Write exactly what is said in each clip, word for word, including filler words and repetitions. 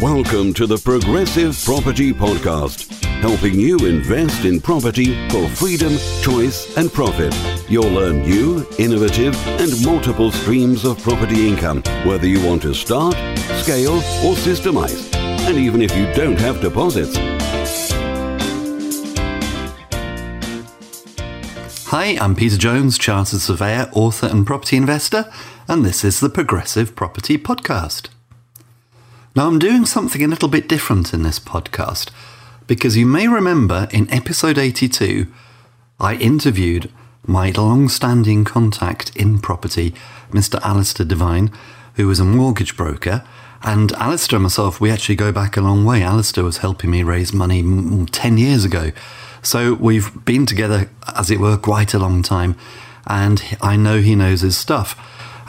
Welcome to the Progressive Property Podcast, helping you invest in property for freedom, choice, and profit. You'll earn new, innovative, and multiple streams of property income, whether you want to start, scale, or systemize, and even if you don't have deposits. Hi, I'm Peter Jones, Chartered Surveyor, author, and property investor, and this is the Progressive Property Podcast. Now, I'm doing something a little bit different in this podcast because you may remember in episode eighty-two, I interviewed my long-standing contact in property, Mister Alasdair Devine, who was a mortgage broker. And Alasdair and myself, we actually go back a long way. Alasdair was helping me raise money ten years ago. So we've been together, as it were, quite a long time. And I know he knows his stuff.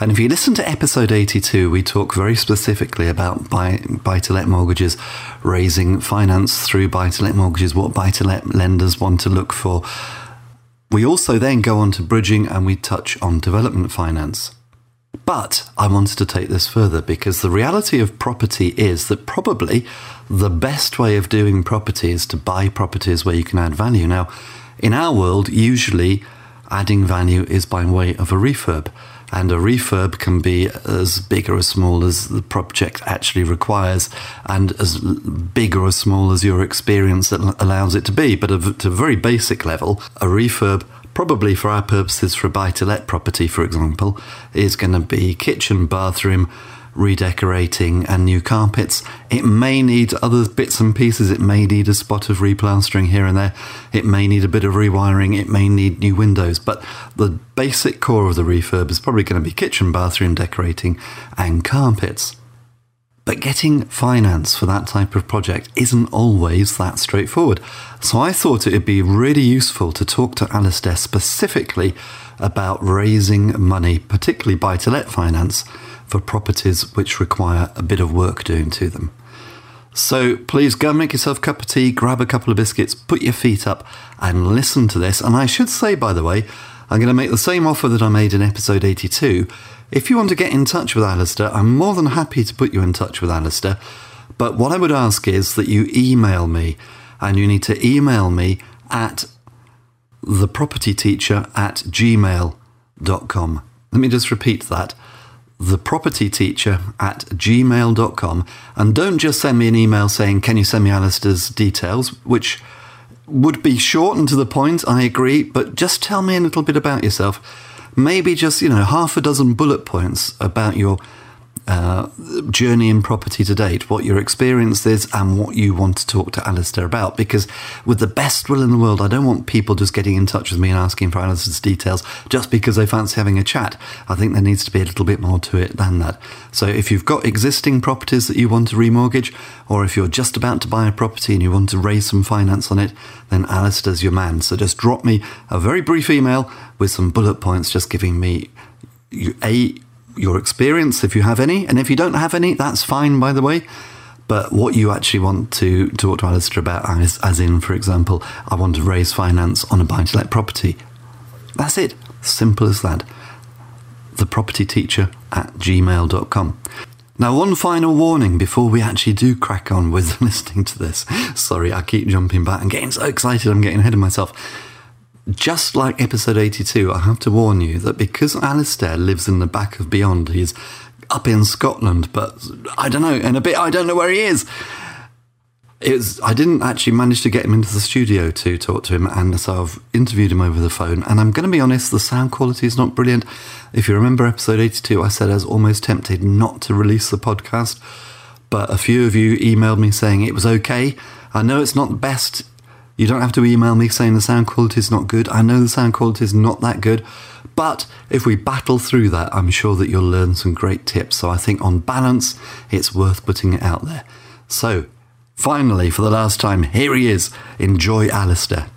And if you listen to episode eighty-two, we talk very specifically about buy, buy-to-let mortgages, raising finance through buy-to-let mortgages, what buy-to-let lenders want to look for. We also then go on to bridging and we touch on development finance. But I wanted to take this further because the reality of property is that probably the best way of doing property is to buy properties where you can add value. Now, in our world, usually adding value is by way of a refurb. And a refurb can be as big or as small as the project actually requires and as big or as small as your experience allows it to be. But at a very basic level, a refurb, probably for our purposes for a buy-to-let property, for example, is going to be kitchen, bathroom, redecorating and new carpets. It may need other bits and pieces. It may need a spot of replastering here and there. It may need a bit of rewiring. It may need new windows. But the basic core of the refurb is probably going to be kitchen, bathroom, decorating and carpets. But getting finance for that type of project isn't always that straightforward. So I thought it would be really useful to talk to Alasdair specifically about raising money, particularly buy-to-let finance, for properties which require a bit of work doing to them. So please go and make yourself a cup of tea, grab a couple of biscuits, put your feet up and listen to this. And I should say, by the way, I'm going to make the same offer that I made in episode eighty-two. If you want to get in touch with Alasdair, I'm more than happy to put you in touch with Alasdair. But what I would ask is that you email me, and you need to email me at thepropertyteacher at gmail dot com. Let me just repeat that. thepropertyteacher at gmail dot com. And don't just send me an email saying, can you send me Alasdair's details, which would be short and to the point, I agree, but just tell me a little bit about yourself. Maybe just, you know, half a dozen bullet points about your uh, journey in property to date, what your experience is and what you want to talk to Alasdair about. Because with the best will in the world, I don't want people just getting in touch with me and asking for Alasdair's details just because they fancy having a chat. I think there needs to be a little bit more to it than that. So if you've got existing properties that you want to remortgage, or if you're just about to buy a property and you want to raise some finance on it, then Alasdair's your man. So just drop me a very brief email with some bullet points, just giving me a your experience, if you have any, and if you don't have any, that's fine, by the way, but what you actually want to talk to Alasdair about, as, as in, for example, I want to raise finance on a buy-to-let property. That's it. Simple as that. thepropertyteacher at gmail dot com. Now, one final warning before we actually do crack on with listening to this. Sorry, I keep jumping back and getting so excited, I'm getting ahead of myself. Just like episode eighty-two, I have to warn you that because Alasdair lives in the back of beyond, he's up in Scotland, but I don't know, in a bit, I don't know where he is. It was, I didn't actually manage to get him into the studio to talk to him, and so I've interviewed him over the phone, and I'm going to be honest, the sound quality is not brilliant. If you remember episode eighty-two, I said I was almost tempted not to release the podcast, but a few of you emailed me saying it was okay. I know it's not the best. You don't have to email me saying the sound quality is not good. I know the sound quality is not that good, but if we battle through that, I'm sure that you'll learn some great tips. So I think on balance, it's worth putting it out there. So finally, for the last time, here he is. Enjoy Alasdair.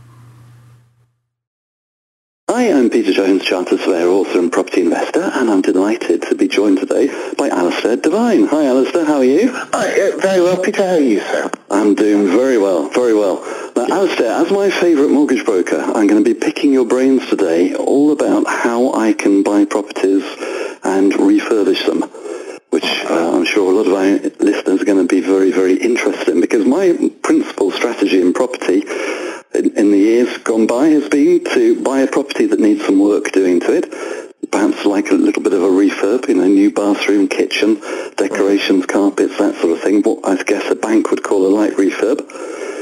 Hi, I'm Peter Jones, Chartered Surveyor, author and property investor, and I'm delighted to be joined today by Alasdair Devine. Hi Alasdair, how are you? Hi, uh, very well, Peter, how are you, sir? I'm doing very well, very well. Now Alasdair, as my favourite mortgage broker, I'm going to be picking your brains today all about how I can buy properties and refurbish them. which uh, I'm sure a lot of our listeners are going to be very, very interested in, because my principal strategy in property in, in the years gone by has been to buy a property that needs some work doing to it, perhaps like a little bit of a refurb, you know, new bathroom, kitchen, decorations, carpets, that sort of thing, what I guess a bank would call a light refurb.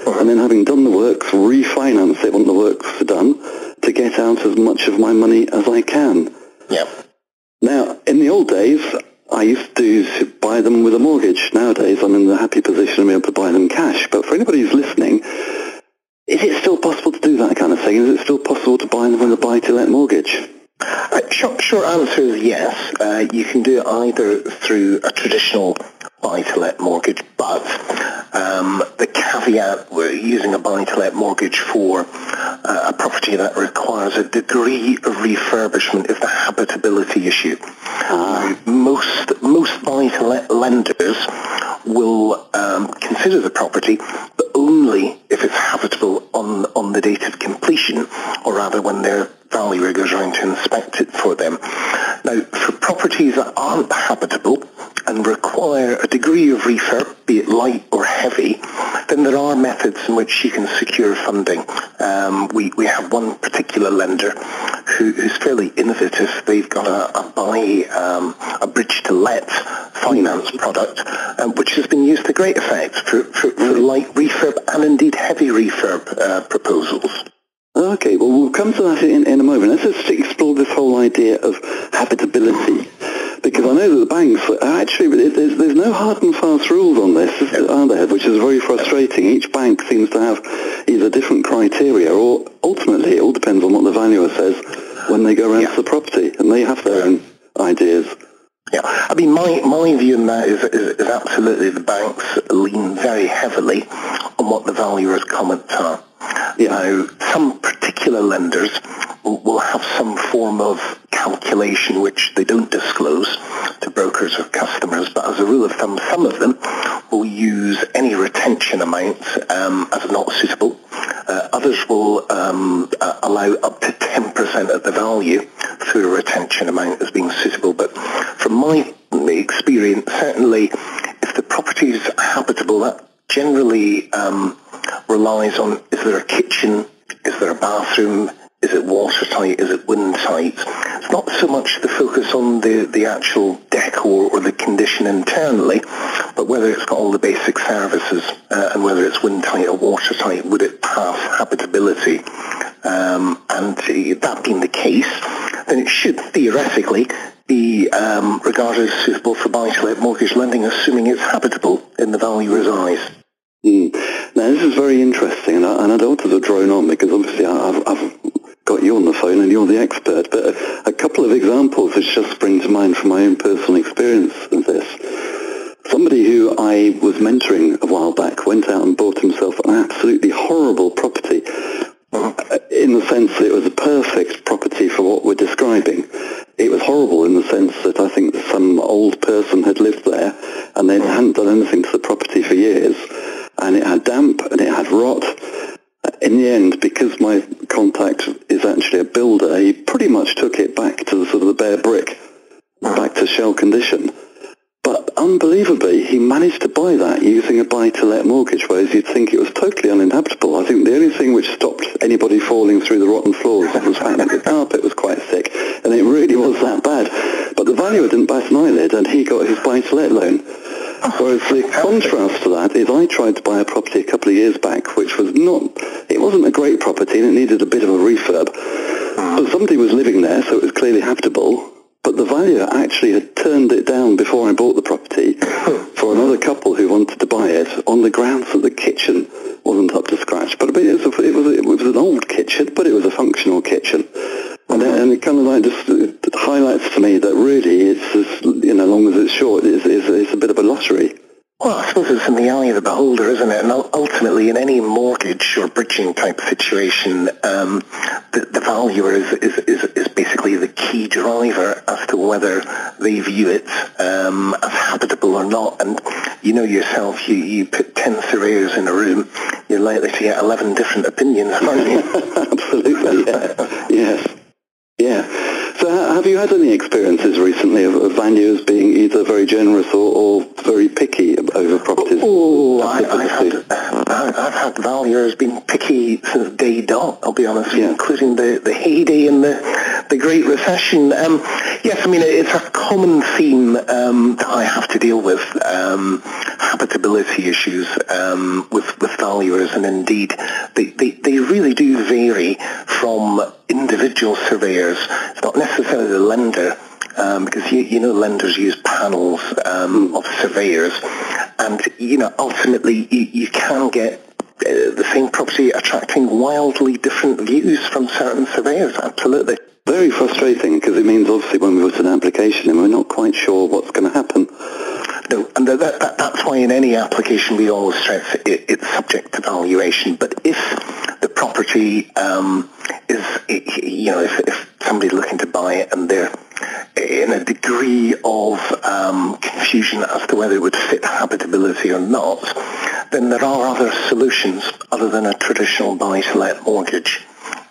And then, having done the works, refinance it when the works are done to get out as much of my money as I can. Yep. Now, in the old days, I used to buy them with a mortgage. Nowadays, I'm in the happy position of being able to buy them cash. But for anybody who's listening, is it still possible to do that kind of thing? Is it still possible to buy them with a buy-to-let mortgage? Uh, short, short answer is yes. Uh, you can do it either through a traditional buy-to-let mortgage, but um, the caveat, we're using a buy-to-let mortgage for uh, a property that requires a degree of refurbishment is the habitability issue. Uh, most most buy-to-let lenders will um, consider the property, but only if it's habitable on, on the date of completion, or rather when their valuer goes around to inspect it for them. Now, for properties that aren't habitable and require a degree of refurb, be it light or heavy, then there are methods in which you can secure funding. Um, we, we have one particular lender who, who's fairly innovative. They've got a, a buy, um, a bridge-to-let finance product, um, which has been used to great effect for, for, for light refurb and indeed heavy refurb uh, proposals. Okay, well, we'll come to that in, in a moment. Let's just explore this whole idea of habitability, because I know that the banks are actually, there's, there's no hard and fast rules on this, are there? Which is very frustrating. Each bank seems to have either different criteria, or ultimately it all depends on what the valuer says when they go around yeah. to the property, and they have their own ideas. Yeah, I mean, my, my view on that is, is, is absolutely the banks lean very heavily on what the valuer's comments are. Yeah. Now, some particular lenders will have some form of calculation which they don't disclose to brokers or customers, but as a rule of thumb, some of them will use any retention amounts um, as not suitable. Uh, others will um, uh, allow up to ten percent of the value through a retention amount as being suitable. But from my experience, certainly if the property is habitable, that generally um, relies on, is there a kitchen, is there a bathroom, is it watertight, is it windtight? It's not so much the focus on the, the actual decor or the condition internally, but whether it's got all the basic services uh, and whether it's windtight or watertight, would it pass habitability? Um, and uh, that being the case, then it should theoretically be um, regarded as suitable for buy-to-let mortgage lending, assuming it's habitable in the valuer's eyes. Mm. Now, this is very interesting, and I, and I don't want to drone on because obviously I've, I've got you on the phone and you're the expert, but a, a couple of examples which just spring to mind from my own personal experience of this. Somebody who I was mentoring a while back went out and bought himself an absolutely horrible property, in the sense that it was a perfect property for what we're describing. It was horrible in the sense that I think some old person had lived there and they hadn't done anything to the property for years. And it had damp and it had rot. In the end, because my contact is actually a builder, he pretty much took it back to the sort of the bare brick, back to shell condition. But unbelievably, he managed to buy that using a buy-to-let mortgage, whereas you'd think it was totally uninhabitable. I think the only thing which stopped anybody falling through the rotten floors was the fact that the carpet was quite thick, and it really was that bad. But the valuer didn't bat an eyelid, and he got his buy-to-let loan. Whereas the contrast to that is I tried to buy a property a couple of years back which was not, it wasn't a great property and it needed a bit of a refurb. But somebody was living there, so it was clearly habitable, but the valuer actually had turned it down before I bought the property for another couple who wanted to buy it on the grounds that the kitchen wasn't up to scratch. But it was, a, it was, a, it was an old kitchen, but it was a functional kitchen. And it, and it kind of like just highlights to me that really it's just, you know, long as it's short, it's, it's, it's a bit of a lottery. Well, I suppose it's in the eye of the beholder, isn't it? And ultimately, in any mortgage or bridging type situation, um, the, the valuer is, is, is, is basically the key driver as to whether they view it um, as habitable or not. And you know yourself, you, you put ten surveyors in a room, you're likely to get eleven different opinions, aren't you? Absolutely, yeah. Yes. Yeah. So Have you had any experiences recently of, of valuers being either very generous or, or very picky over properties? Oh, I, I've, had, I've had valuers being picky since day dot, I'll be honest, yeah. including the, the heyday and the, the Great Recession. Um, yes, I mean, it's a common theme um, that I have to deal with, um, habitability issues um, with, with valuers, and indeed they, they, they really do vary from individual surveyors. It's not necessarily the lender, um, because you, you know lenders use panels um, of surveyors, and you know ultimately you, you can get uh, the same property attracting wildly different views from certain surveyors. Absolutely. Very frustrating, because it means obviously when we put an application in, we're not quite sure what's going to happen. No, and that, that, that's why in any application we always stress it, it, it's subject to valuation. But if the property um, is, it, you know, if, if somebody's looking to buy it and they're in a degree of um, confusion as to whether it would fit habitability or not, then there are other solutions other than a traditional buy-to-let mortgage.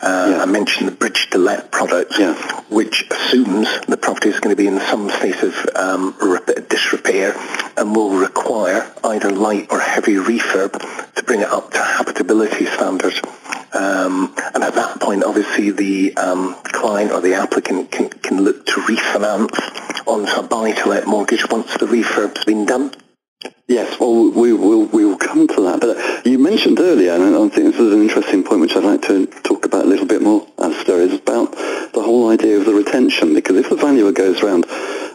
Uh, yeah. I mentioned the bridge-to-let product, yeah. which assumes the property is going to be in some state of um, disrepair and will require either light or heavy refurb to bring it up to habitability standards. Um, and at that point, obviously, the um, client or the applicant can, can look to refinance onto a buy-to-let mortgage once the refurb's been done. Yes, well, we will we will come to that. But you mentioned earlier, and I think this is an interesting point which I'd like to talk about a little bit more, Alasdair, is about the whole idea of the retention. Because if the valuer goes around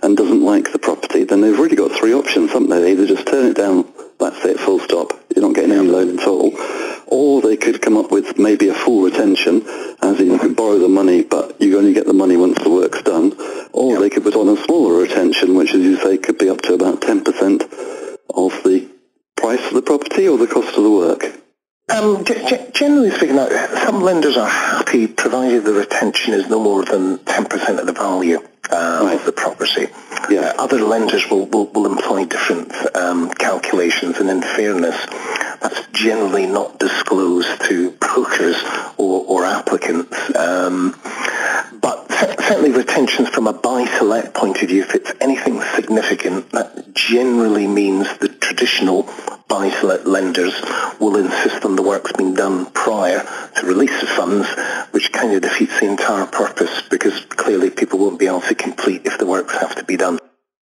and doesn't like the property, then they've really got three options, haven't they? They either just turn it down, that's it, full stop, you're not getting any loan at all. Or they could come up with maybe a full retention, as in you can borrow the money, but you only get the money once the work's done. Or they could put on a smaller retention, which, as you say, could be up to about ten percent. Of the price of the property or the cost of the work? Um, g- generally speaking, some lenders are happy provided the retention is no more than ten percent of the value uh, right. of the property. Yeah. Uh, other lenders will, will, will employ different um, calculations, and in fairness, that's generally not disclosed to brokers or, or applicants. Um, but certainly retentions from a buy-to-let point of view, if it's anything significant, that generally means the traditional buy-to-let lenders will insist on the work's been done prior to release of funds, which kind of defeats the entire purpose, because clearly people won't be able to complete if the works have to be done.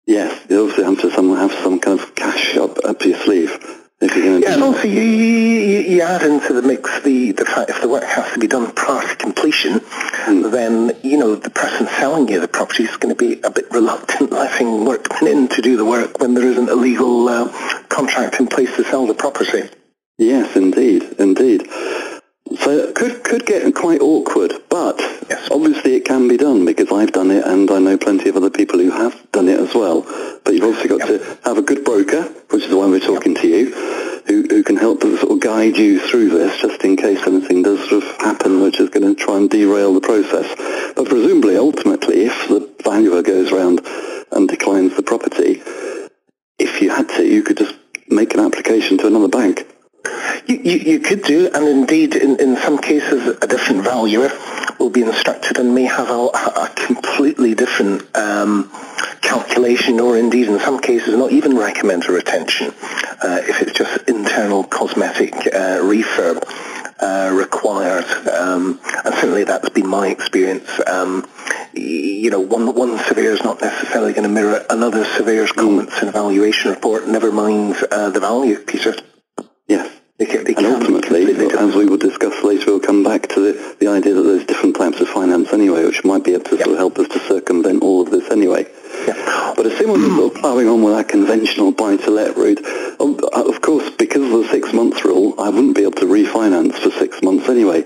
Yes, you obviously have to some, have some kind of cash up, up your sleeve. If you're going to yeah, and also you, you, you add into the mix the, the fact if the work has to be done prior to completion, mm. then, you know, the person selling you the property is going to be a bit reluctant letting workmen in to do the work when there isn't a legal uh, contract in place to sell the property. Yes, indeed, indeed. So it could, could get quite awkward, but yes. obviously it can be done, because I've done it and I know plenty of other people who have done it as well. But you've obviously got yep. to have a good broker, which is the one we're talking yep. to you, who, who can help to sort of guide you through this, just in case anything does sort of happen which is going to try and derail the process. But presumably, ultimately, if the valuer goes round and declines the property, if you had to, you could just make an application to another bank. You, you, you could do, and indeed in, in some cases a different valuer will be instructed and may have a, a completely different um, calculation, or indeed in some cases not even recommend a retention uh, if it's just internal cosmetic uh, refurb uh, required. Um, and certainly that's been my experience. Um, you know, one, one surveyor is not necessarily going to mirror another surveyor's comments mm. in a valuation report, never mind uh, the value, Peter. Yes, they can, they and ultimately, as we will discuss later, we'll come back to the, the idea that there's different types of finance anyway, which might be able to yep. sort of help us to circumvent all of this anyway. Yep. But assuming we're sort of ploughing on with our conventional buy-to-let route, of course, because of the six-month rule, I wouldn't be able to refinance for six months anyway.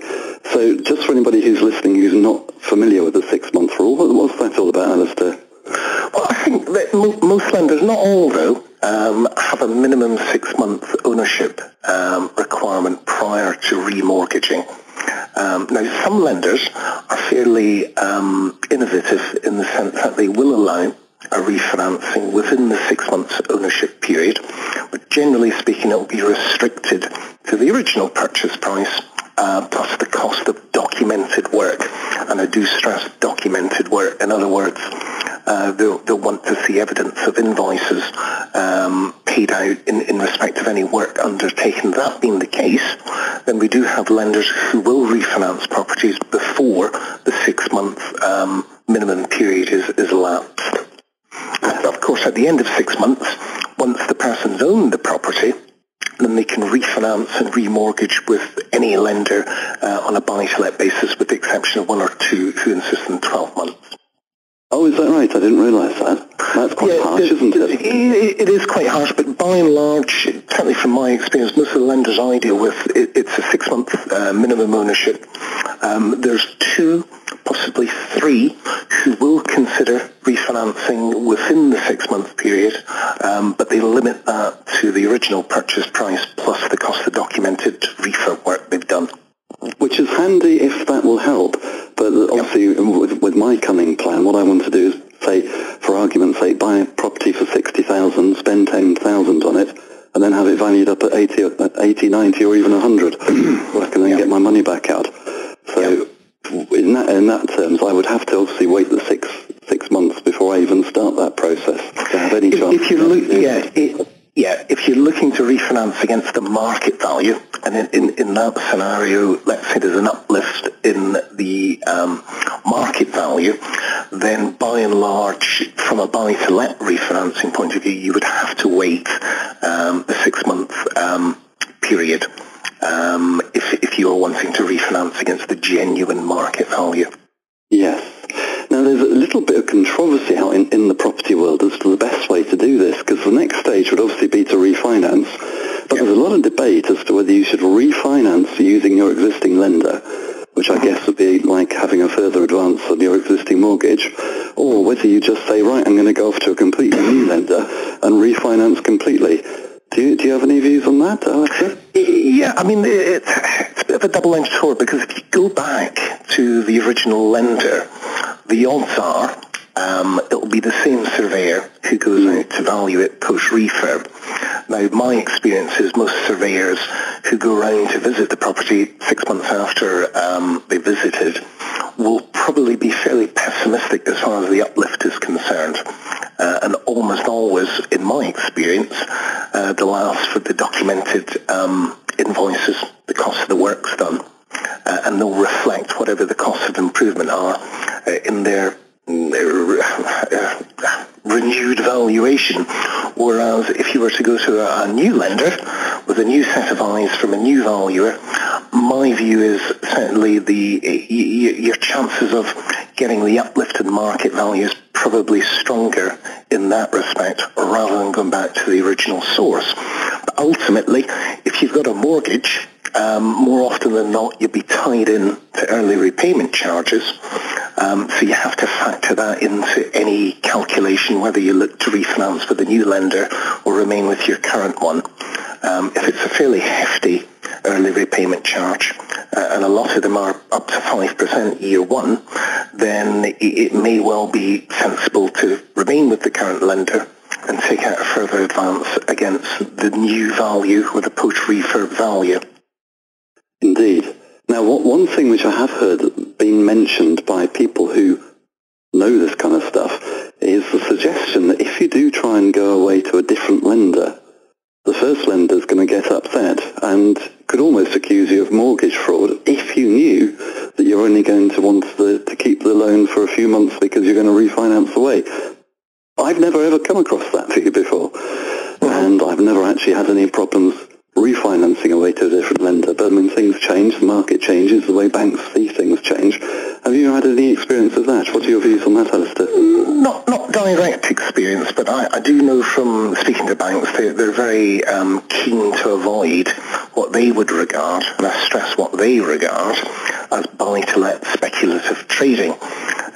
So just for anybody who's listening who's not familiar with the six-month rule, what's that all about, Alasdair? Well, I think that most lenders, not all though, Um, have a minimum six-month ownership um, requirement prior to remortgaging. Um, now, some lenders are fairly um, innovative in the sense that they will allow a refinancing within the six months ownership period, but generally speaking, it will be restricted to the original purchase price uh, plus the cost of documented work. and I do stress documented work. In other words, uh, they'll, they'll want to see evidence of invoices um, paid out in, in respect of any work undertaken. That being the case, then we do have lenders who will refinance properties before the six-month um, minimum period is, is elapsed. And of course, at the end of six months, once the person's owned the property, then they can refinance and remortgage with any lender uh, on a buy-to-let basis, with the exception of one or two who insist on twelve months. Oh, is that right? I didn't realise that. That's quite yeah, harsh, it, isn't it? it? It is quite harsh, but by and large, certainly from my experience, most of the lenders I deal with, it, it's a six-month uh, minimum ownership. Um, there's two, possibly three, who will consider refinancing within the six-month period, um, but they limit that to the original purchase price plus the cost of documented refurb work they've done. Which is handy if that will help, but obviously with, with my cunning plan, what I want to do is say, for argument's sake, buy a property for sixty thousand, spend ten thousand on it, and then have it valued up at eighty, ninety, or even a hundred, so I can then yeah. get my money back out. So yeah. in that in that terms, I would have to obviously wait the six six months before I even start that process to have any if, chance. If you look, yeah. It, Yeah, if you're looking to refinance against the market value, and in, in, in that scenario, let's say there's an uplift in the um, market value, then by and large, from a buy-to-let refinancing point of view, you would have to wait um, a six-month um, period um, if, if you are wanting to refinance against the genuine market value. Yes. Now, there's a little bit of controversy out in, in the property world as to the best way to do this, because the next stage would obviously be to refinance. But yeah. there's a lot of debate as to whether you should refinance using your existing lender, which I guess would be like having a further advance on your existing mortgage, or whether you just say, right, I'm going to go off to a completely new lender and refinance completely. Do you, do you have any views on that, Alex? Yeah, I mean, it's, it's a bit of a double-edged sword, because if you go back to the original lender, the odds are um, it'll be the same surveyor who goes out to value it post-refurb. Now, my experience is most surveyors who go round to visit the property six months after um, they visited will probably be fairly pessimistic as far as the uplift is concerned. Uh, and almost always, in my experience, uh, they'll ask for the documented um, invoices, the cost of the works done. Uh, and they'll reflect whatever the costs of improvement are uh, in their, in their uh, uh, renewed valuation. Whereas if you were to go to a, a new lender with a new set of eyes from a new valuer, my view is certainly the uh, y- your chances of getting the uplift in market value is probably stronger in that respect, rather than going back to the original source. But ultimately, if you've got a mortgage, Um, more often than not, you'll be tied in to early repayment charges, um, so you have to factor that into any calculation, whether you look to refinance with a new lender or remain with your current one. Um, if it's a fairly hefty early repayment charge, uh, and a lot of them are up to five percent year one, then it, it may well be sensible to remain with the current lender and take out a further advance against the new value or the post-refurb value. Indeed. Now, what, one thing which I have heard being mentioned by people who know this kind of stuff is the suggestion that if you do try and go away to a different lender, the first lender is going to get upset and could almost accuse you of mortgage fraud if you knew that you're only going to want the, to keep the loan for a few months because you're going to refinance away. I've never ever come across that figure before, and I've never actually had any problems refinancing away to a different lender. But I mean, things change, the market changes, the way banks see things change. Have you had any experience of that? What are your views on that, Alasdair? Not not direct experience, but I, I do know from speaking to banks, they, they're very um, keen to avoid what they would regard, and I stress what they regard, as buy-to-let speculative trading.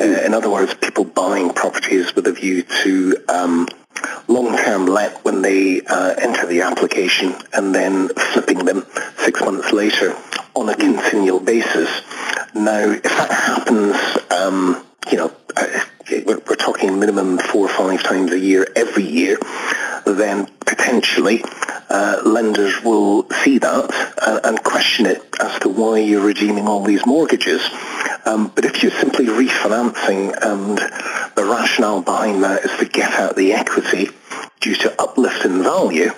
Uh, in other words, people buying properties with a view to um, long-term let when they uh, enter the application, and then flipping them six months later on a continual basis. Now, if that happens, um, you know, we're, we're talking minimum four or five times a year, every year, then potentially uh, lenders will see that and, and question it as to why you're redeeming all these mortgages. Um, but if you're simply refinancing and the rationale behind that is to get out the equity due to uplift in value,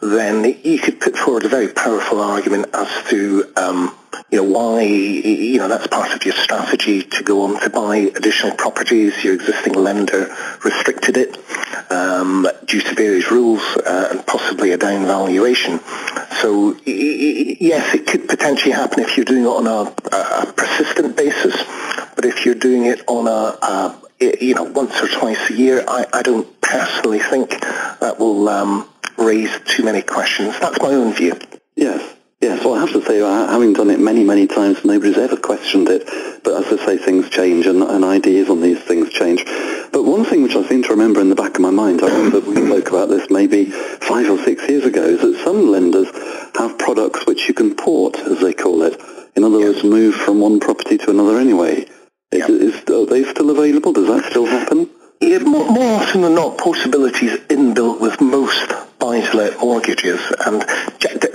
then you could put forward a very powerful argument as to um, you know, why you know that's part of your strategy to go on to buy additional properties. Your existing lender restricted it um, due to various rules uh, and possibly a down valuation. So yes, it could potentially happen if you're doing it on a, a persistent basis, but if you're doing it on a, a you know, once or twice a year, I, I don't personally think that will um, raise too many questions. That's my own view. Yes, yes. Well, I have to say, having done it many, many times, nobody's ever questioned it. But as I say, things change, and, and ideas on these things change. But one thing which I seem to remember in the back of my mind, I remember we spoke about this maybe five or six years ago, is that some lenders have products which you can port, as they call it. In other yes. words, move from one property to another anyway. Yep. Is, is, are they still available? Does that still happen? Yeah, more, more often than not, portability is inbuilt with most buy-to-let mortgages, and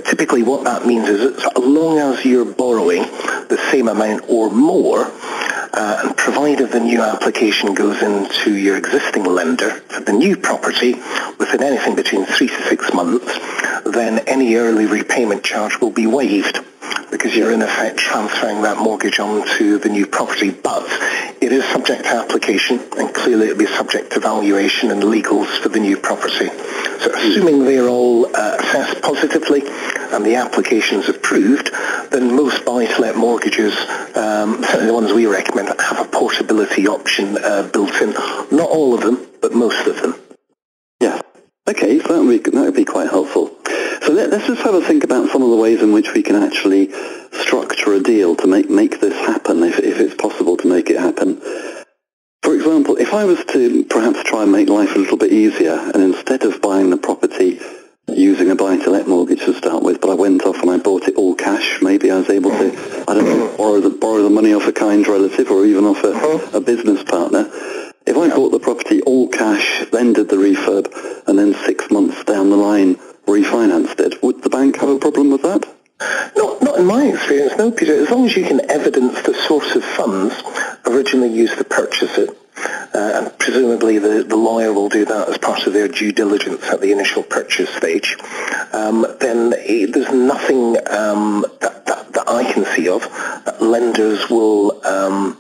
typically what that means is that as long as you're borrowing the same amount or more, uh, and provided the new application goes into your existing lender for the new property within anything between three to six months, then any early repayment charge will be waived, because you're in effect transferring that mortgage onto the new property. But it is subject to application, and clearly it'll be subject to valuation and legals for the new property. So assuming they're all uh, assessed positively and the application's approved, then most buy-to-let mortgages, um, certainly the ones we recommend, have a portability option uh, built in. Not all of them, but most of them. Yeah. Okay, so that would be, that would be quite helpful. So let, let's just have a think about some of the ways in which we can actually structure a deal to make, make this happen, if, if it's possible to make it happen. For example, if I was to perhaps try and make life a little bit easier, and instead of buying the property using a buy-to-let mortgage to start with, but I went off and I bought it all cash, maybe I was able to, I don't know, borrow the, borrow the money off a kind relative or even off a, a business partner. If I bought the property all cash, then did the refurb, and then six months down the line refinanced it, would the bank have a problem with that? No, not in my experience, no, Peter. As long as you can evidence the source of funds originally used to purchase it, uh, and presumably the, the lawyer will do that as part of their due diligence at the initial purchase stage, um, then uh, there's nothing um, that, that, that I can see of that lenders will um,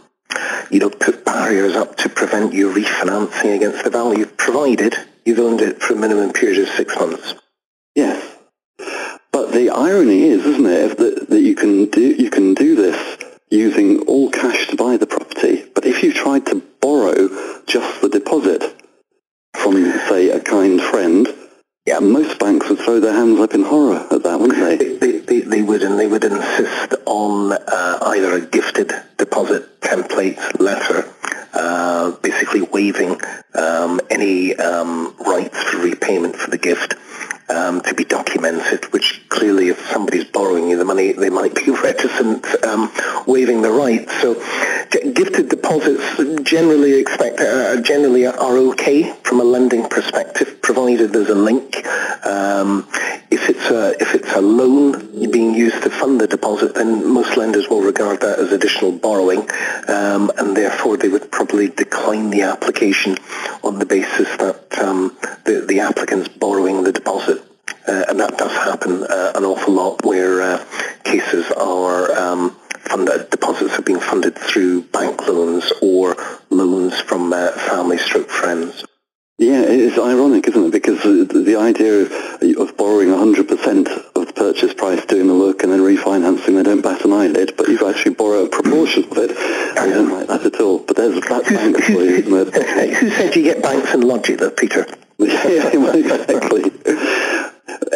you know, put barriers up to prevent you refinancing against the value, provided you've owned it for a minimum period of six months. Yes, but the irony is, isn't it, that, that you can do you can do this using all cash to buy the property. But if you tried to borrow just the deposit from, say, a kind friend, yeah, most banks would throw their hands up in horror at that, wouldn't they? They, they, they, they would, and they would insist on uh, either a gifted deposit template letter, uh, basically waiving um, any um, rights for repayment for the gift. Um, to be documented, which clearly if somebody's borrowing you the money, they might be reticent, um, waiving the right. So g- gifted deposits generally expect uh, generally are okay from a lending perspective, provided there's a link. Um, if it's a, if it's a loan being used to fund the deposit, then most lenders will regard that as additional borrowing, um, and therefore they would probably decline the application on the basis that um, the, the applicant's borrowing the deposit. Uh, and that does happen uh, an awful lot, where uh, cases are um, funded, deposits are being funded through bank loans or loans from uh, family stroke friends. Yeah, it's ironic, isn't it? Because the idea of, of borrowing one hundred percent of the purchase price, doing the work, and then refinancing, they don't bat an eyelid, but you actually borrow a proportion of it. I don't like that at all. But there's a black bank for you, isn't it? Who said you get banks and lodge it, though, Peter? Yeah, exactly.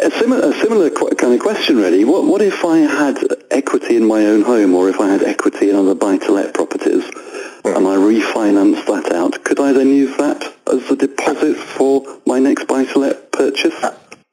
A similar, a similar kind of question, really. What, what if I had equity in my own home, or if I had equity in other buy-to-let properties, mm. and I refinanced that out? Could I then use that as a deposit for my next buy-to-let purchase?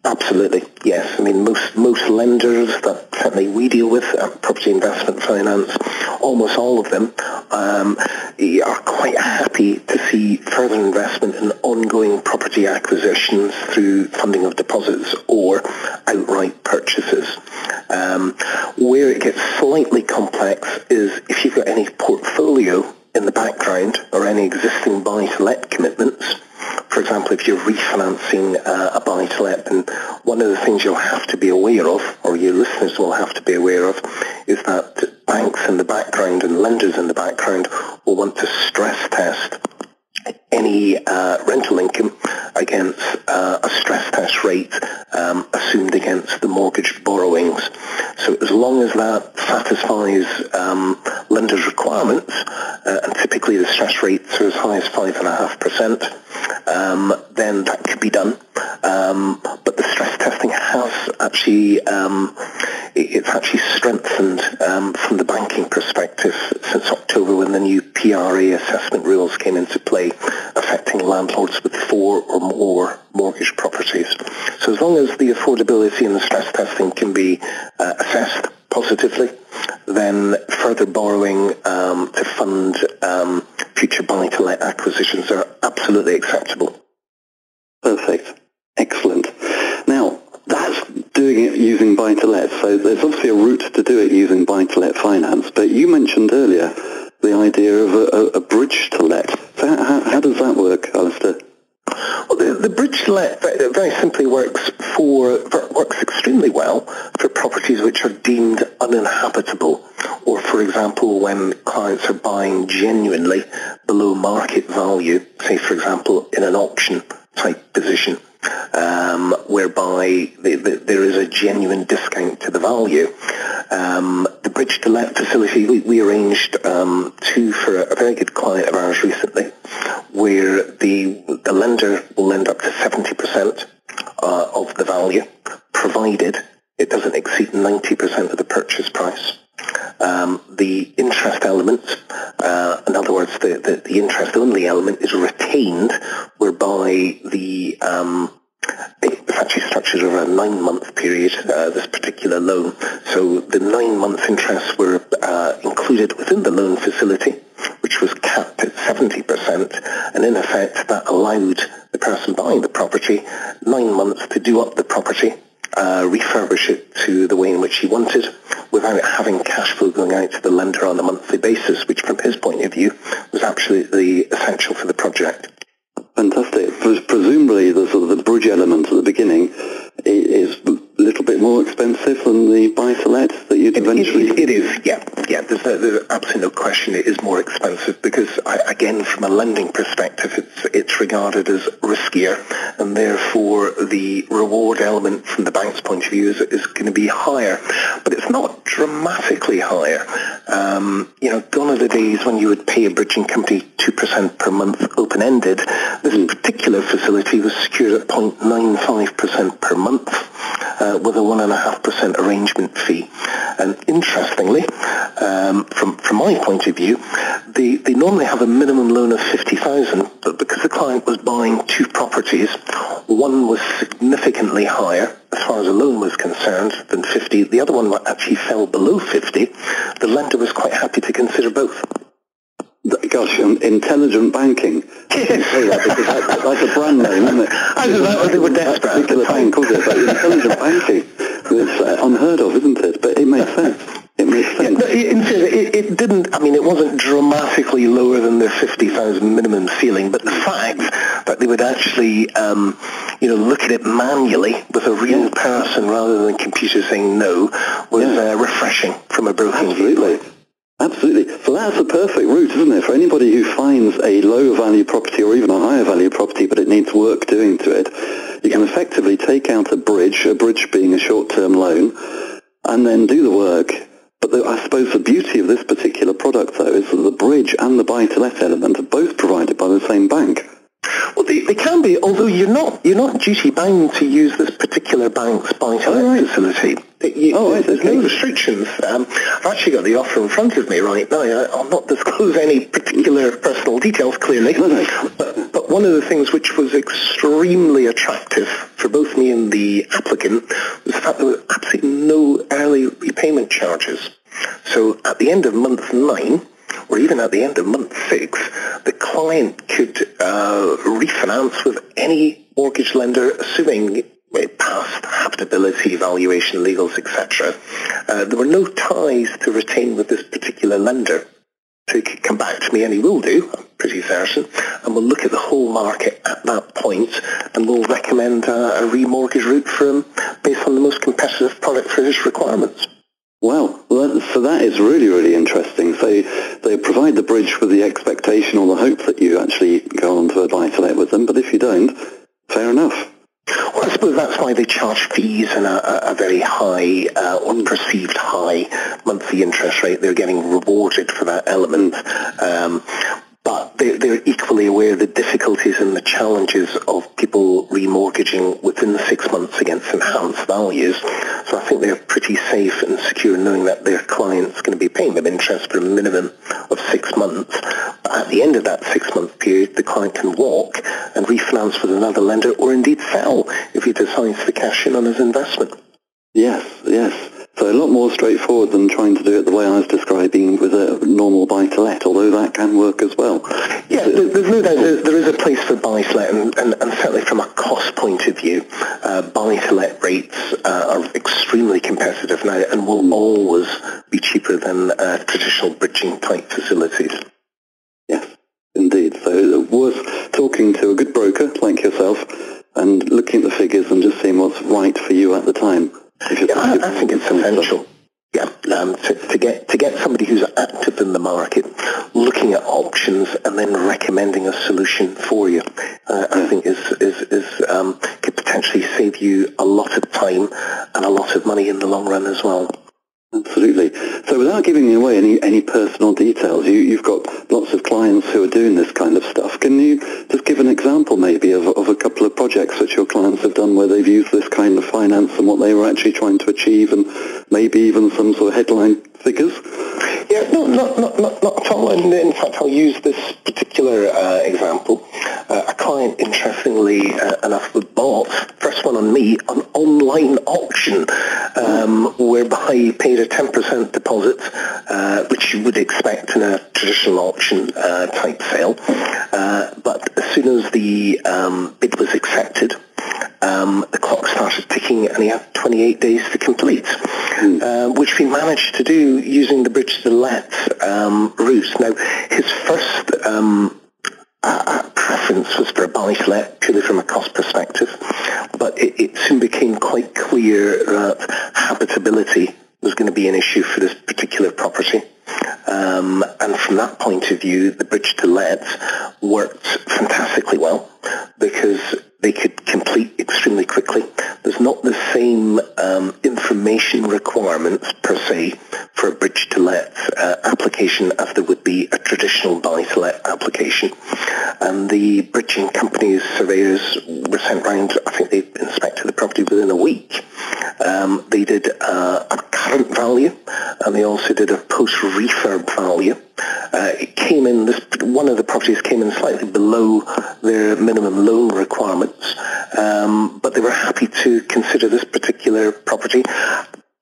Absolutely, yes. I mean, most most lenders that certainly we deal with at Property Investment Finance, almost all of them, um, are quite happy to see further investment in ongoing property acquisitions through funding of deposits or outright purchases. Um, where it gets slightly complex is if you've got any portfolio in the background or any existing buy-to-let commitments. For example, if you're refinancing uh, a buy-to-let, then one of the things you'll have to be aware of, or your listeners will have to be aware of, is that banks in the background and lenders in the background will want to stress test any uh, rental income against uh, a stress test rate um, assumed against the mortgage borrowings. So as long as that satisfies um, lenders' requirements, uh, and typically the stress rates are as high as five point five percent, um, then that could be done. Um, but the stress testing has actually, um, it's actually strengthened um, from the banking perspective since October, when the new P R A assessment rules came into play, affecting landlords with four or more mortgage properties. So as long as the affordability and the stress testing can be uh, assessed positively, then further borrowing um, to fund um, future buy-to-let acquisitions are absolutely acceptable. Perfect. Excellent. Now, that's doing it using buy-to-let. So there's obviously a route to do it using buy-to-let finance, but you mentioned earlier the idea of a, a, a bridge-to-let. So how, how does that work, Alasdair? Well, the, the bridge-to-let very simply works for, works extremely well for properties which are deemed uninhabitable, or, for example, when clients are buying genuinely below market value, say, for example, in an auction-type position, um, whereby the, the, there is a genuine discount to the value. Um, the bridge-to-let facility, we, we arranged um, two for a very good client of ours recently, where the, the lender will lend up to seventy percent uh, of the value, provided it doesn't exceed ninety percent of the purchase price. Um, the interest element, uh, in other words, the, the, the interest-only element is retained, whereby the... Um, It's actually structured over a nine-month period, uh, this particular loan. So the nine-month interests were uh, included within the loan facility, which was capped at seventy percent. And in effect, that allowed the person buying the property nine months to do up the property, uh, refurbish it to the way in which he wanted, without having cash flow going out to the lender on a monthly basis, which from his point of view was absolutely essential for the project. Fantastic. Presumably the sort of the bridge element at the beginning is a little bit more expensive than the buy-to-let that you'd eventually... It, it, it is, yeah. yeah. There's, no, there's absolutely no question it is more expensive because, I, again, from a lending perspective, it's, it's regarded as riskier, and therefore the reward element from the bank's point of view is, is going to be higher. But it's not dramatically higher. Um, you know, gone are the days when you would pay a bridging company two percent per month open-ended. This particular facility was secured at zero point nine five percent per month uh, with a one point five percent arrangement fee. And interestingly, um, from, from my point of view, they, they normally have a minimum loan of fifty thousand dollars, but because the client was buying two properties, one was significantly higher as far as the loan was concerned than fifty. The other one actually fell below fifty. The lender was quite happy to consider both. Gosh, intelligent banking. I can say that because that, that's a brand name, isn't it? I don't know, they were desperate at the time. Bank, it? But intelligent banking, it's unheard of, isn't it? But it makes sense. It makes sense. Yeah, it, it didn't, I mean, it wasn't dramatically lower than the fifty thousand minimum ceiling, but the fact that they would actually, um, you know, look at it manually with a real yeah. person rather than a computer saying no was yeah. uh, refreshing from a broken Absolutely. Viewpoint. Absolutely. So that's the perfect route, isn't it, for anybody who finds a low-value property or even a higher-value property, but it needs work doing to it. You can effectively take out a bridge, a bridge being a short-term loan, and then do the work. But the, I suppose the beauty of this particular product, though, is that the bridge and the buy-to-let element are both provided by the same bank. Well, they, they can be, although you're not you're not duty bound to use this particular bank's buy-to-let oh, right. facility. You, oh, there's, right, there's no restrictions. Um, I've actually got the offer in front of me right now. I, I'll not disclose any particular personal details, clearly. No, no. But, but one of the things which was extremely attractive for both me and the applicant was the fact that there were absolutely no early repayment charges. So at the end of month nine, or even at the end of month six, the client could uh, refinance with any mortgage lender, assuming past habitability valuation, legals, et cetera. Uh, there were no ties to retain with this particular lender. So he could come back to me, and he will do, I'm pretty certain, and we'll look at the whole market at that point, and we'll recommend a, a remortgage route for him based on the most competitive product for his requirements. Wow, well, so that is really, really interesting. So they provide the bridge with the expectation or the hope that you actually go on to a buy-to-let with them, but if you don't, fair enough. Well, I suppose that's why they charge fees and a, a very high, uh, or perceived high monthly interest rate. They're getting rewarded for that element. Um, but they're, they're equally aware of the difficulties and the challenges of people remortgaging within six months against enhanced values. So I think they're pretty safe and secure knowing that their client's going to be paying them interest for a minimum of six months. But at the end of that six-month period, the client can walk and refinance with another lender or indeed sell if he decides to cash in on his investment. Yes, yes. So a lot more straightforward than trying to do it the way I was describing with a normal buy-to-let, although that can work as well. Yeah, there's no doubt there is a place for buy-to-let, and, and, and certainly from a cost point of view, uh, buy-to-let rates uh, are extremely competitive now and will always be cheaper than uh, traditional bridging-type facilities. Yes, indeed. So it's worth talking to a good broker like yourself and looking at the figures and just seeing what's right for you at the time. Yeah, I, I think it's essential. Yeah, um, to, to get to get somebody who's active in the market, looking at options and then recommending a solution for you, uh, I think is is is um, could potentially save you a lot of time and a lot of money in the long run as well. Absolutely. So without giving away any, any personal details, you, you've got lots of clients who are doing this kind of stuff. Can you just give an example maybe of, of a couple of projects which your clients have done where they've used this kind of finance and what they were actually trying to achieve and maybe even some sort of headline figures? Yeah, no, not, not, not, not at all. And in fact, I'll use this particular uh, example. Uh, a client, interestingly uh, enough, bought, first one on me, an online auction um, whereby he paid a ten percent deposit, uh, which you would expect in a traditional auction uh, type sale. Uh, but as soon as the um, bid was accepted, Um, the clock started ticking and he had twenty-eight days to complete, mm. uh, which we managed to do using the bridge-to-let um, route. Now, his first um, uh, preference was for a buy-to-let purely from a cost perspective, but it, it soon became quite clear that habitability was going to be an issue for this particular property. Um, and from that point of view, the bridge-to-let worked fantastically well because they could complete extremely quickly. There's not the same um, information requirements per se for a bridge-to-let uh, application as there would be a traditional buy-to-let application. And the bridging companies, surveyors were sent round, I think they inspected the property within a week. Um, they did uh, a current value and they also did a post-refurb value. Uh, it came in, this, one of the properties came in slightly below their minimum loan requirements, um, but they were happy to consider this particular property,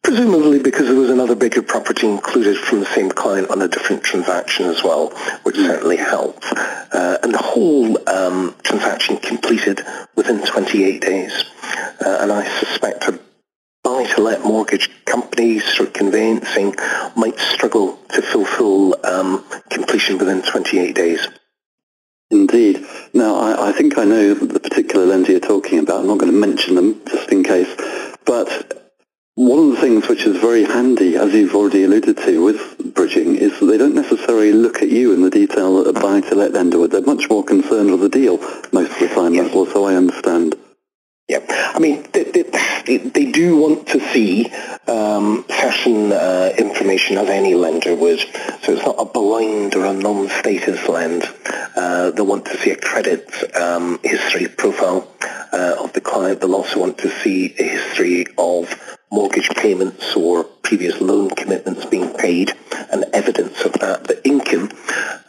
presumably because there was another bigger property included from the same client on a different transaction as well, which certainly helped. Uh, and the whole um, transaction completed within twenty-eight days, uh, and I suspect a buy-to-let mortgage companies through conveyancing might struggle to fulfill um, completion within twenty-eight days. Indeed. Now, I, I think I know the particular lender you're talking about. I'm not going to mention them just in case. But one of the things which is very handy, as you've already alluded to with bridging, is that they don't necessarily look at you in the detail that a buy-to-let lender would. They're much more concerned with the deal most of the time. Yes. That's what I understand. Yeah, I mean, they, they, they do want to see um, certain uh, information as any lender would. So it's not a blind or a non-status lend. Uh, they want to see a credit um, history profile uh, of the client. They'll also want to see a history of mortgage payments or previous loan commitments being paid and evidence of that. The income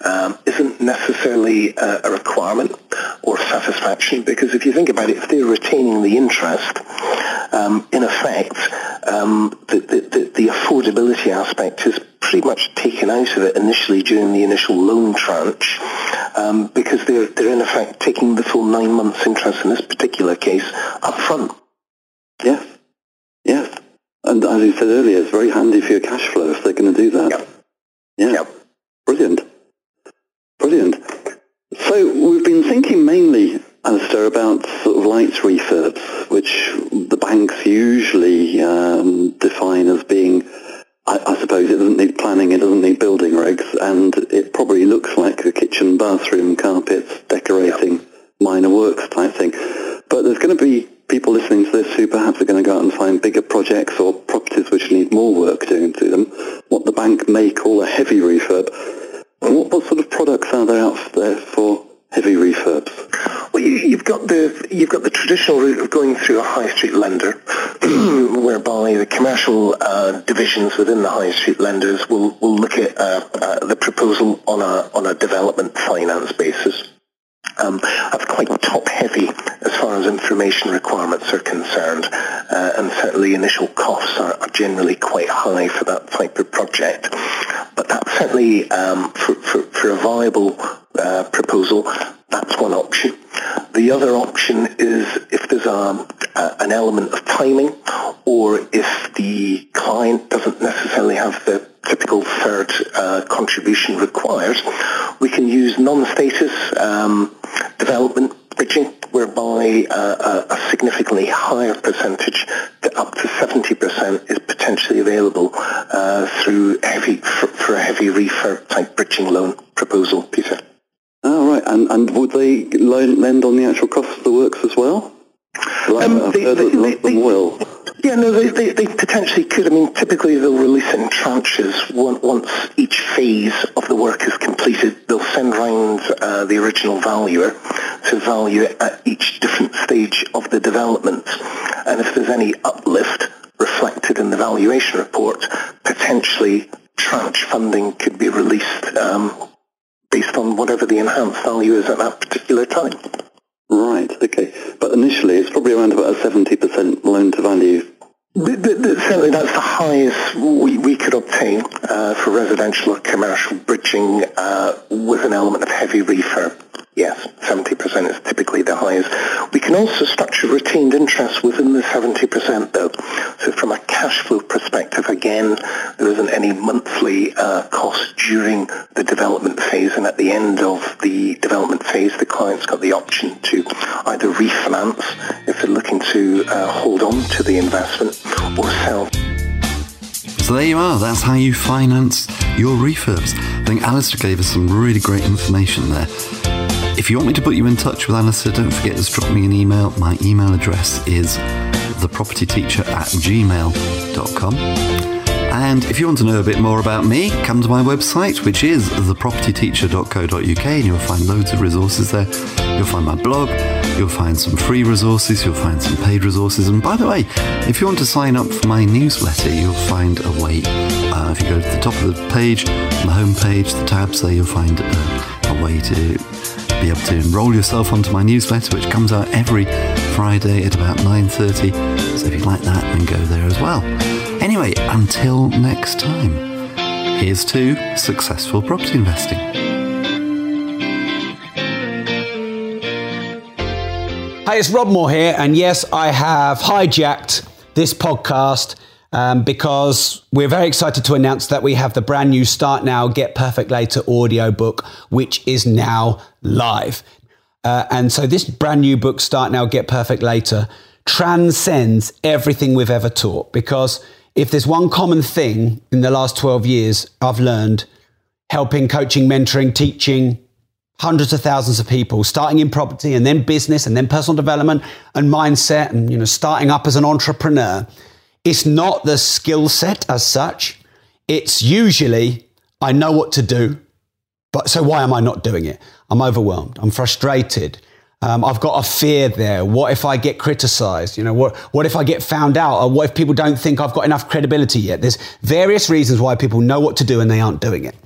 um, isn't necessarily a, a requirement or satisfaction, because if you think about it, if they're retaining the interest, um, in effect, um, the, the, the affordability aspect is pretty much taken out of it initially during the initial loan tranche, um, because they're, they're in effect taking the full nine months interest in this particular case up front. Yes, yes. And as you said earlier, it's very handy for your cash flow if they're going to do that. Yep. Yeah. Yep. Brilliant. Brilliant. So we've been thinking mainly, Alasdair, about sort of lights refurbs, which the banks usually um, define as being, I, I suppose, it doesn't need planning, it doesn't need building regs, and it probably looks like a kitchen, bathroom, carpets, decorating, yep. minor works type thing. But there's going to be people listening to this who perhaps are going to go out and find bigger projects or properties which need more work doing to them, what the bank may call a heavy refurb. What, what sort of products are there out there for heavy refurbs? Well, you, you've got the you've got the traditional route of going through a high street lender, whereby the commercial uh, divisions within the high street lenders will will look at uh, uh, the proposal on a on a development finance basis. Um, that's quite top-heavy as far as information requirements are concerned, uh, and certainly initial costs are, are generally quite high for that type of project. But that's certainly, um, for, for, for a viable uh, proposal, that's one option. The other option is if there's a, a, an element of timing, or if the client doesn't necessarily have the typical third uh, contribution required, we can use non-status um, development bridging, whereby uh, a, a significantly higher percentage, up to seventy percent, is potentially available uh, through heavy for, for a heavy refurb type bridging loan proposal, Peter. Oh, right. And, and would they lend on the actual cost of the works as well? Like, um, I've they, heard they, that lots of them will. Yeah, no, they, they, they potentially could. I mean, typically they'll release it in tranches. Once each phase of the work is completed, they'll send round uh, the original valuer to value it at each different stage of the development. And if there's any uplift reflected in the valuation report, potentially tranche funding could be released um, based on whatever the enhanced value is at that particular time. Right, okay. But initially it's probably around about a seventy percent loan to value. The, the, the, certainly that's the highest we, we could obtain uh, for residential or commercial bridging uh, with an element of heavy refurb. Yes, seventy percent is typically the highest. We can also structure retained interest within the seventy percent though. So from a cash flow perspective, again, there isn't any monthly uh, cost during the development phase, and at the end of the development phase, the client's got the option to either refinance if they're looking to uh, hold on to the investment, or sell. So there you are, that's how you finance your refurbs. I think Alasdair gave us some really great information there. If you want me to put you in touch with Alasdair, don't forget to drop me an email. My email address is thepropertyteacher at gmail dot com. And if you want to know a bit more about me, come to my website, which is thepropertyteacher dot co dot uk, and you'll find loads of resources there. You'll find my blog, you'll find some free resources, you'll find some paid resources. And by the way, if you want to sign up for my newsletter, you'll find a way. Uh, if you go to the top of the page, the home page, the tabs there, you'll find uh, a way to be able to enroll yourself onto my newsletter, which comes out every Friday at about nine thirty. So if you like that, then go there as well. Anyway, until next time, here's to successful property investing. Hey, it's Rob Moore here, and yes, I have hijacked this podcast um, because we're very excited to announce that we have the brand new Start Now, Get Perfect Later audiobook, which is now live. Uh, and so this brand new book, Start Now, Get Perfect Later, transcends everything we've ever taught, because if there's one common thing in the last twelve years I've learned, helping, coaching, mentoring, teaching hundreds of thousands of people, starting in property and then business and then personal development and mindset and, you know, starting up as an entrepreneur, it's not the skill set as such. It's usually, I know what to do, but so why am I not doing it? I'm overwhelmed. I'm frustrated. Um, I've got a fear there. What if I get criticised? You know, what what if I get found out? Or what if people don't think I've got enough credibility yet? There's various reasons why people know what to do and they aren't doing it.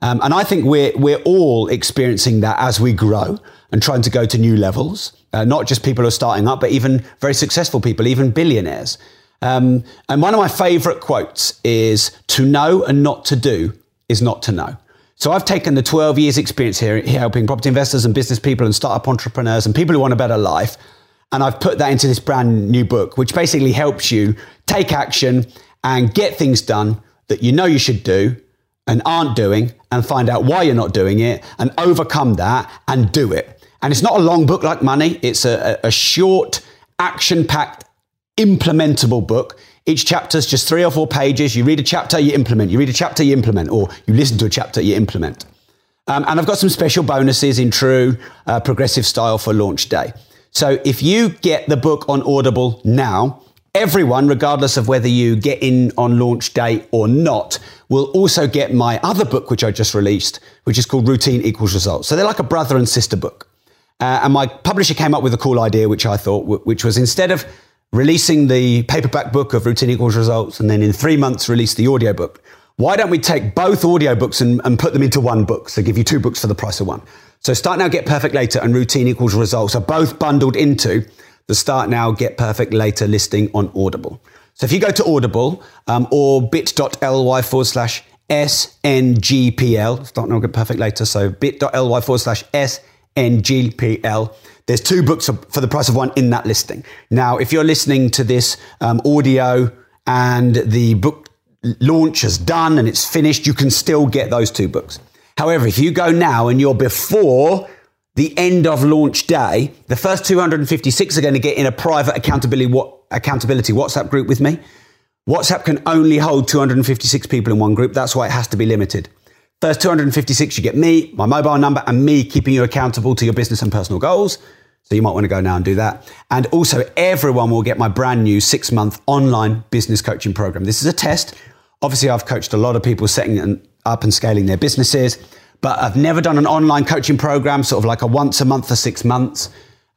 Um, and I think we're we're all experiencing that as we grow and trying to go to new levels. Uh, not just people who are starting up, but even very successful people, even billionaires. Um, and one of my favourite quotes is, to know and not to do is not to know. So I've taken the twelve years experience here, here helping property investors and business people and startup entrepreneurs and people who want a better life. And I've put that into this brand new book, which basically helps you take action and get things done that you know you should do and aren't doing, and find out why you're not doing it and overcome that and do it. And it's not a long book like Money. It's a, a short, action-packed, implementable book. Each chapter's just three or four pages. You read a chapter, you implement. You read a chapter, you implement. Or you listen to a chapter, you implement. Um, and I've got some special bonuses in true uh, progressive style for launch day. So if you get the book on Audible now, everyone, regardless of whether you get in on launch day or not, will also get my other book, which I just released, which is called Routine Equals Results. So they're like a brother and sister book. Uh, and my publisher came up with a cool idea, which I thought, w- which was instead of releasing the paperback book of Routine Equals Results and then in three months release the audiobook, why don't we take both audiobooks and, and put them into one book? So give you two books for the price of one. So Start Now, Get Perfect Later and Routine Equals Results are both bundled into the Start Now, Get Perfect Later listing on Audible. So if you go to Audible um, or bit.ly forward slash S N G P L, Start Now, Get Perfect Later, so bit.ly forward slash S N G P L, there's two books for the price of one in that listing. Now, if you're listening to this um, audio and the book launch is done and it's finished, you can still get those two books. However, if you go now and you're before the end of launch day, the first two hundred fifty-six are going to get in a private accountability what, accountability WhatsApp group with me. WhatsApp can only hold two hundred fifty-six people in one group. That's why it has to be limited. First two hundred fifty-six, you get me, my mobile number, and me keeping you accountable to your business and personal goals. So you might want to go now and do that. And also, everyone will get my brand new six-month online business coaching program. This is a test. Obviously, I've coached a lot of people setting up and scaling their businesses, but I've never done an online coaching program, sort of like a once a month for six months.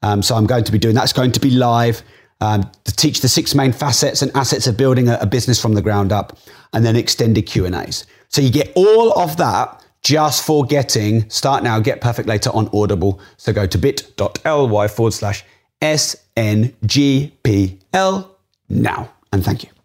Um, so I'm going to be doing that. It's going to be live um, to teach the six main facets and assets of building a, a business from the ground up, and then extended Q and A's. So you get all of that just for getting Start Now, Get Perfect Later on Audible. So go to bit.ly forward slash S N G P L now. And thank you.